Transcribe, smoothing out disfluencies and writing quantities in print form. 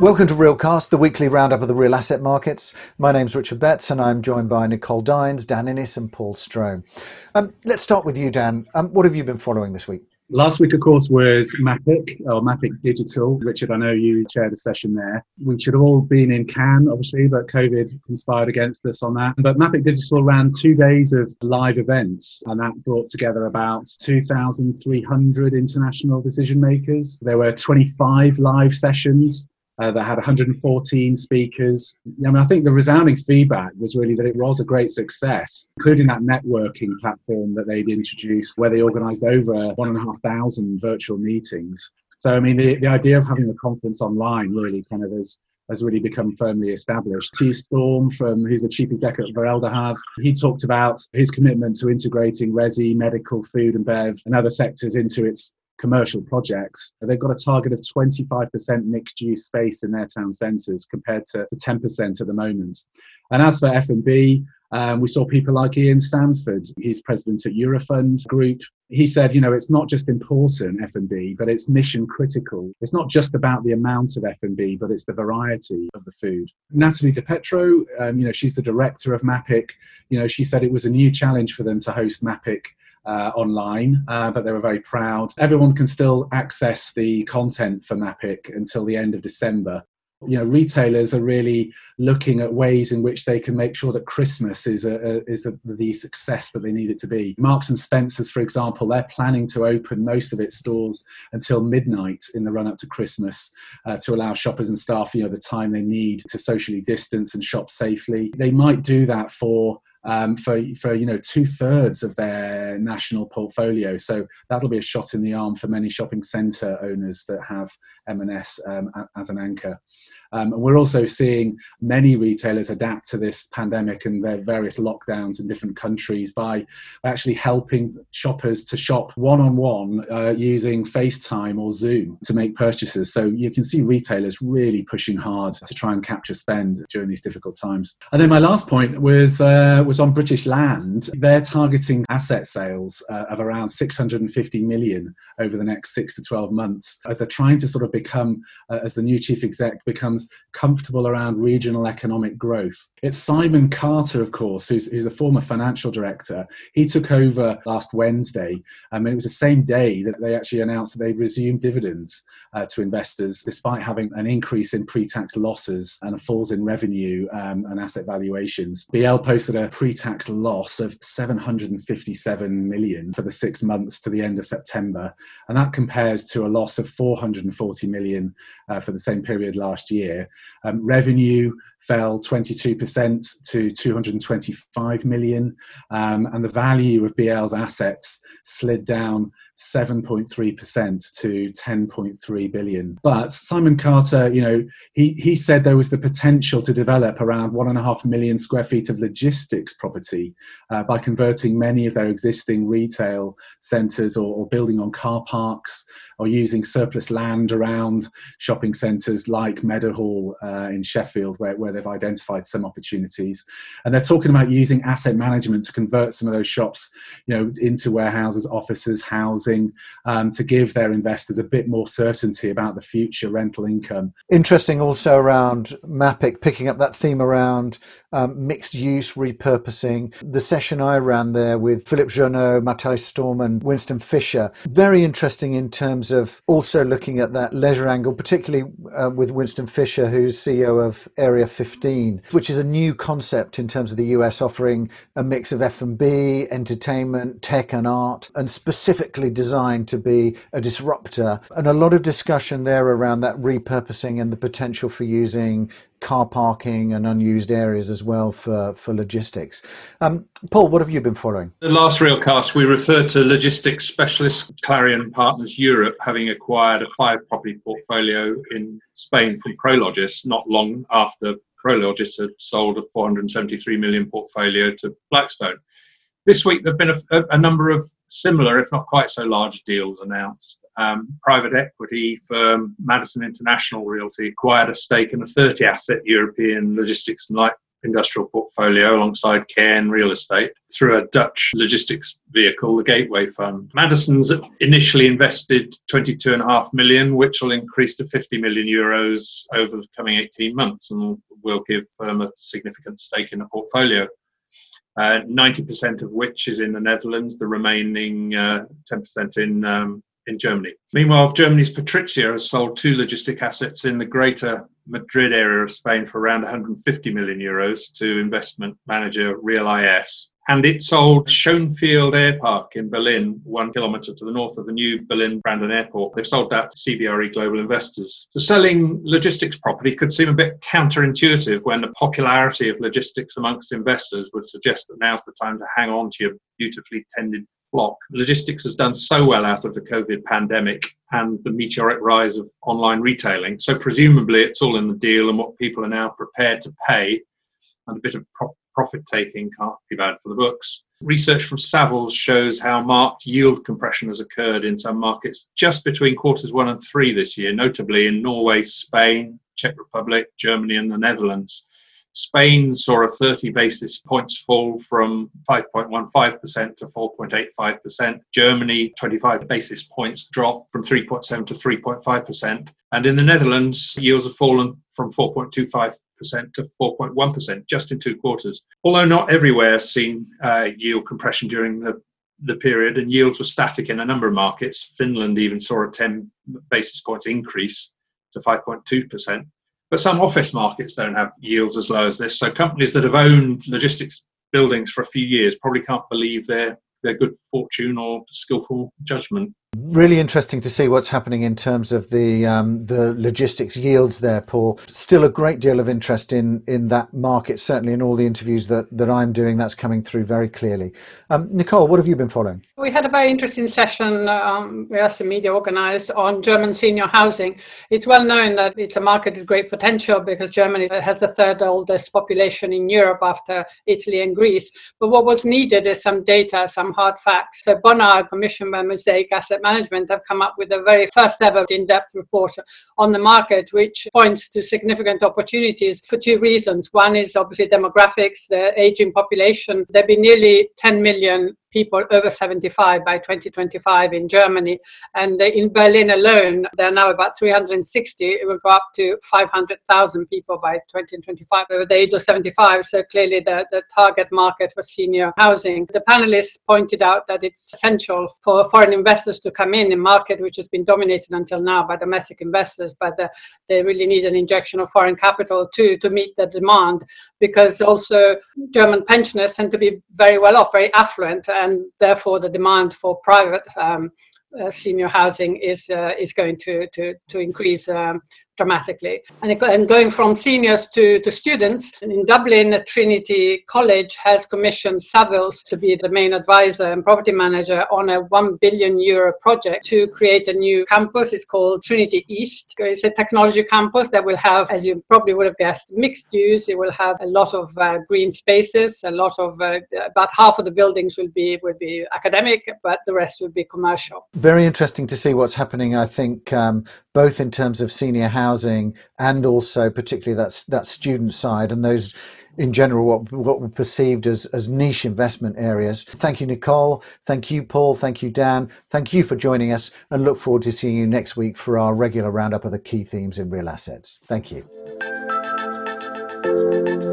Welcome to RealCast, the weekly roundup of the real asset markets. My name's Richard Betts and I'm joined by Nicole Dines, Dan Innes and Paul Strome. Let's start with you, Dan. What have you been following this week? Last week, of course, was MAPIC, or MAPIC Digital. Richard, I know you chaired a session there. We should have all been in Cannes, obviously, but COVID conspired against us on that. But MAPIC Digital ran 2 days of live events, and that brought together about 2,300 international decision makers. There were 25 live sessions. That had 114 speakers. I think the resounding feedback was really that it was a great success, including that networking platform that they'd introduced where they organised over 1,500 virtual meetings. So, the idea of having a conference online really kind of has really become firmly established. Matthij Storm, who's the chief executive at Vareldahav, he talked about his commitment to integrating resi, medical, food and bev and other sectors into its commercial projects. They've got a target of 25% mixed-use space in their town centres compared to 10% at the moment. And as for F&B, we saw people like Ian Sanford. He's president at Eurofund Group. He said, it's not just important, F&B, but it's mission critical. It's not just about the amount of F&B, but it's the variety of the food. Natalie De Petro, she's the director of MAPIC. She said it was a new challenge for them to host MAPIC online, but they were very proud. Everyone can still access the content for MAPIC until the end of December. Retailers are really looking at ways in which they can make sure that Christmas is the success that they need it to be. Marks and Spencers, for example, they're planning to open most of its stores until midnight in the run-up to Christmas to allow shoppers and staff, the time they need to socially distance and shop safely. They might do that for 2/3 of their national portfolio. So that'll be a shot in the arm for many shopping centre owners that have M&S as an anchor. We're also seeing many retailers adapt to this pandemic and their various lockdowns in different countries by actually helping shoppers to shop one-on-one using FaceTime or Zoom to make purchases. So you can see retailers really pushing hard to try and capture spend during these difficult times. And then my last point was on British Land. They're targeting asset sales of around 650 million over the next 6 to 12 months as they're trying to sort of become, as the new chief exec becomes comfortable around regional economic growth. It's Simon Carter, of course, who's the former financial director. He took over last Wednesday. It was the same day that they actually announced that they'd resumed dividends to investors, despite having an increase in pre-tax losses and a falls in revenue and asset valuations. BL posted a pre-tax loss of 757 million for the 6 months to the end of September. And that compares to a loss of 440 million for the same period last year. Revenue fell 22% to 225 million, and the value of BL's assets slid down 7.3% to 10.3 billion. But Simon Carter, he said there was the potential to develop around 1.5 million square feet of logistics property by converting many of their existing retail centres or building on car parks or using surplus land around shopping centres like Meadowhall in Sheffield where they've identified some opportunities. And they're talking about using asset management to convert some of those shops, into warehouses, offices, houses, to give their investors a bit more certainty about the future rental income. Interesting also around MAPIC, picking up that theme around mixed use, repurposing. The session I ran there with Philippe Jeuneau, Matthij Storm and Winston Fisher, very interesting in terms of also looking at that leisure angle, particularly with Winston Fisher, who's CEO of Area 15, which is a new concept in terms of the US offering a mix of F&B, entertainment, tech and art, and specifically designed to be a disruptor, and a lot of discussion there around that repurposing and the potential for using car parking and unused areas as well for logistics. Paul, what have you been following? The last RealCast, we referred to logistics specialist Clarion Partners Europe having acquired a 5-property portfolio in Spain from Prologis not long after Prologis had sold a 473 million portfolio to Blackstone. This week there have been a number of similar, if not quite so large, deals announced. Private equity firm Madison International Realty acquired a stake in a 30-asset European logistics and light industrial portfolio alongside Cairn Real Estate through a Dutch logistics vehicle, the Gateway Fund. Madison's initially invested 22.5 million, which will increase to 50 million euros over the coming 18 months and will give a significant stake in the portfolio. 90% of which is in the Netherlands, the remaining 10% in Germany. Meanwhile, Germany's Patrizia has sold two logistic assets in the greater Madrid area of Spain for around 150 million euros to investment manager Real IS. And it sold Schoenfeld Airpark in Berlin, 1 kilometre to the north of the new Berlin Brandenburg Airport. They've sold that to CBRE Global Investors. So selling logistics property could seem a bit counterintuitive when the popularity of logistics amongst investors would suggest that now's the time to hang on to your beautifully tended flock. Logistics has done so well out of the COVID pandemic and the meteoric rise of online retailing. So presumably it's all in the deal and what people are now prepared to pay, and a bit of profit-taking can't be bad for the books. Research from Savills shows how marked yield compression has occurred in some markets just between quarters 1 and 3 this year, notably in Norway, Spain, Czech Republic, Germany and the Netherlands. Spain saw a 30 basis points fall from 5.15% to 4.85%. Germany, 25 basis points drop from 3.7% to 3.5%. And in the Netherlands, yields have fallen from 4.25% to 4.1% just in 2 quarters. Although not everywhere has seen yield compression during the period, and yields were static in a number of markets. Finland even saw a 10 basis points increase to 5.2%. But some office markets don't have yields as low as this. So companies that have owned logistics buildings for a few years probably can't believe their good fortune or skillful judgment. Really interesting to see what's happening in terms of the logistics yields there, Paul. Still a great deal of interest in that market, certainly in all the interviews that I'm doing, that's coming through very clearly. Nicole, what have you been following? We had a very interesting session as the media organised on German senior housing. It's well known that it's a market with great potential because Germany has the third oldest population in Europe after Italy and Greece. But what was needed is some data, some hard facts. So Bonnard, commissioned by Mosaic Asset Management, have come up with the very first ever in-depth report on the market, which points to significant opportunities for 2 reasons. One is obviously demographics, the aging population. There'll be nearly 10 million people over 75 by 2025 in Germany. And in Berlin alone, there are now about 360. It will go up to 500,000 people by 2025 over the age of 75. So clearly the target market for senior housing. The panelists pointed out that it's essential for foreign investors to come in a market which has been dominated until now by domestic investors, but they really need an injection of foreign capital to meet the demand, because also German pensioners tend to be very well off, very affluent, and therefore the demand for private senior housing is going to increase dramatically. And going from seniors to students, in Dublin, Trinity College has commissioned Savills to be the main advisor and property manager on a 1 billion euro project to create a new campus. It's called Trinity East. It's a technology campus that will have, as you probably would have guessed, mixed use. It will have a lot of green spaces, a lot of, about half of the buildings will be academic, but the rest will be commercial. Very interesting to see what's happening, I think, both in terms of senior housing and also particularly that student side and those in general what were perceived as niche investment areas. Thank you, Nicole. Thank you, Paul. Thank you, Dan. Thank you for joining us, and look forward to seeing you next week for our regular roundup of the key themes in real assets. Thank you.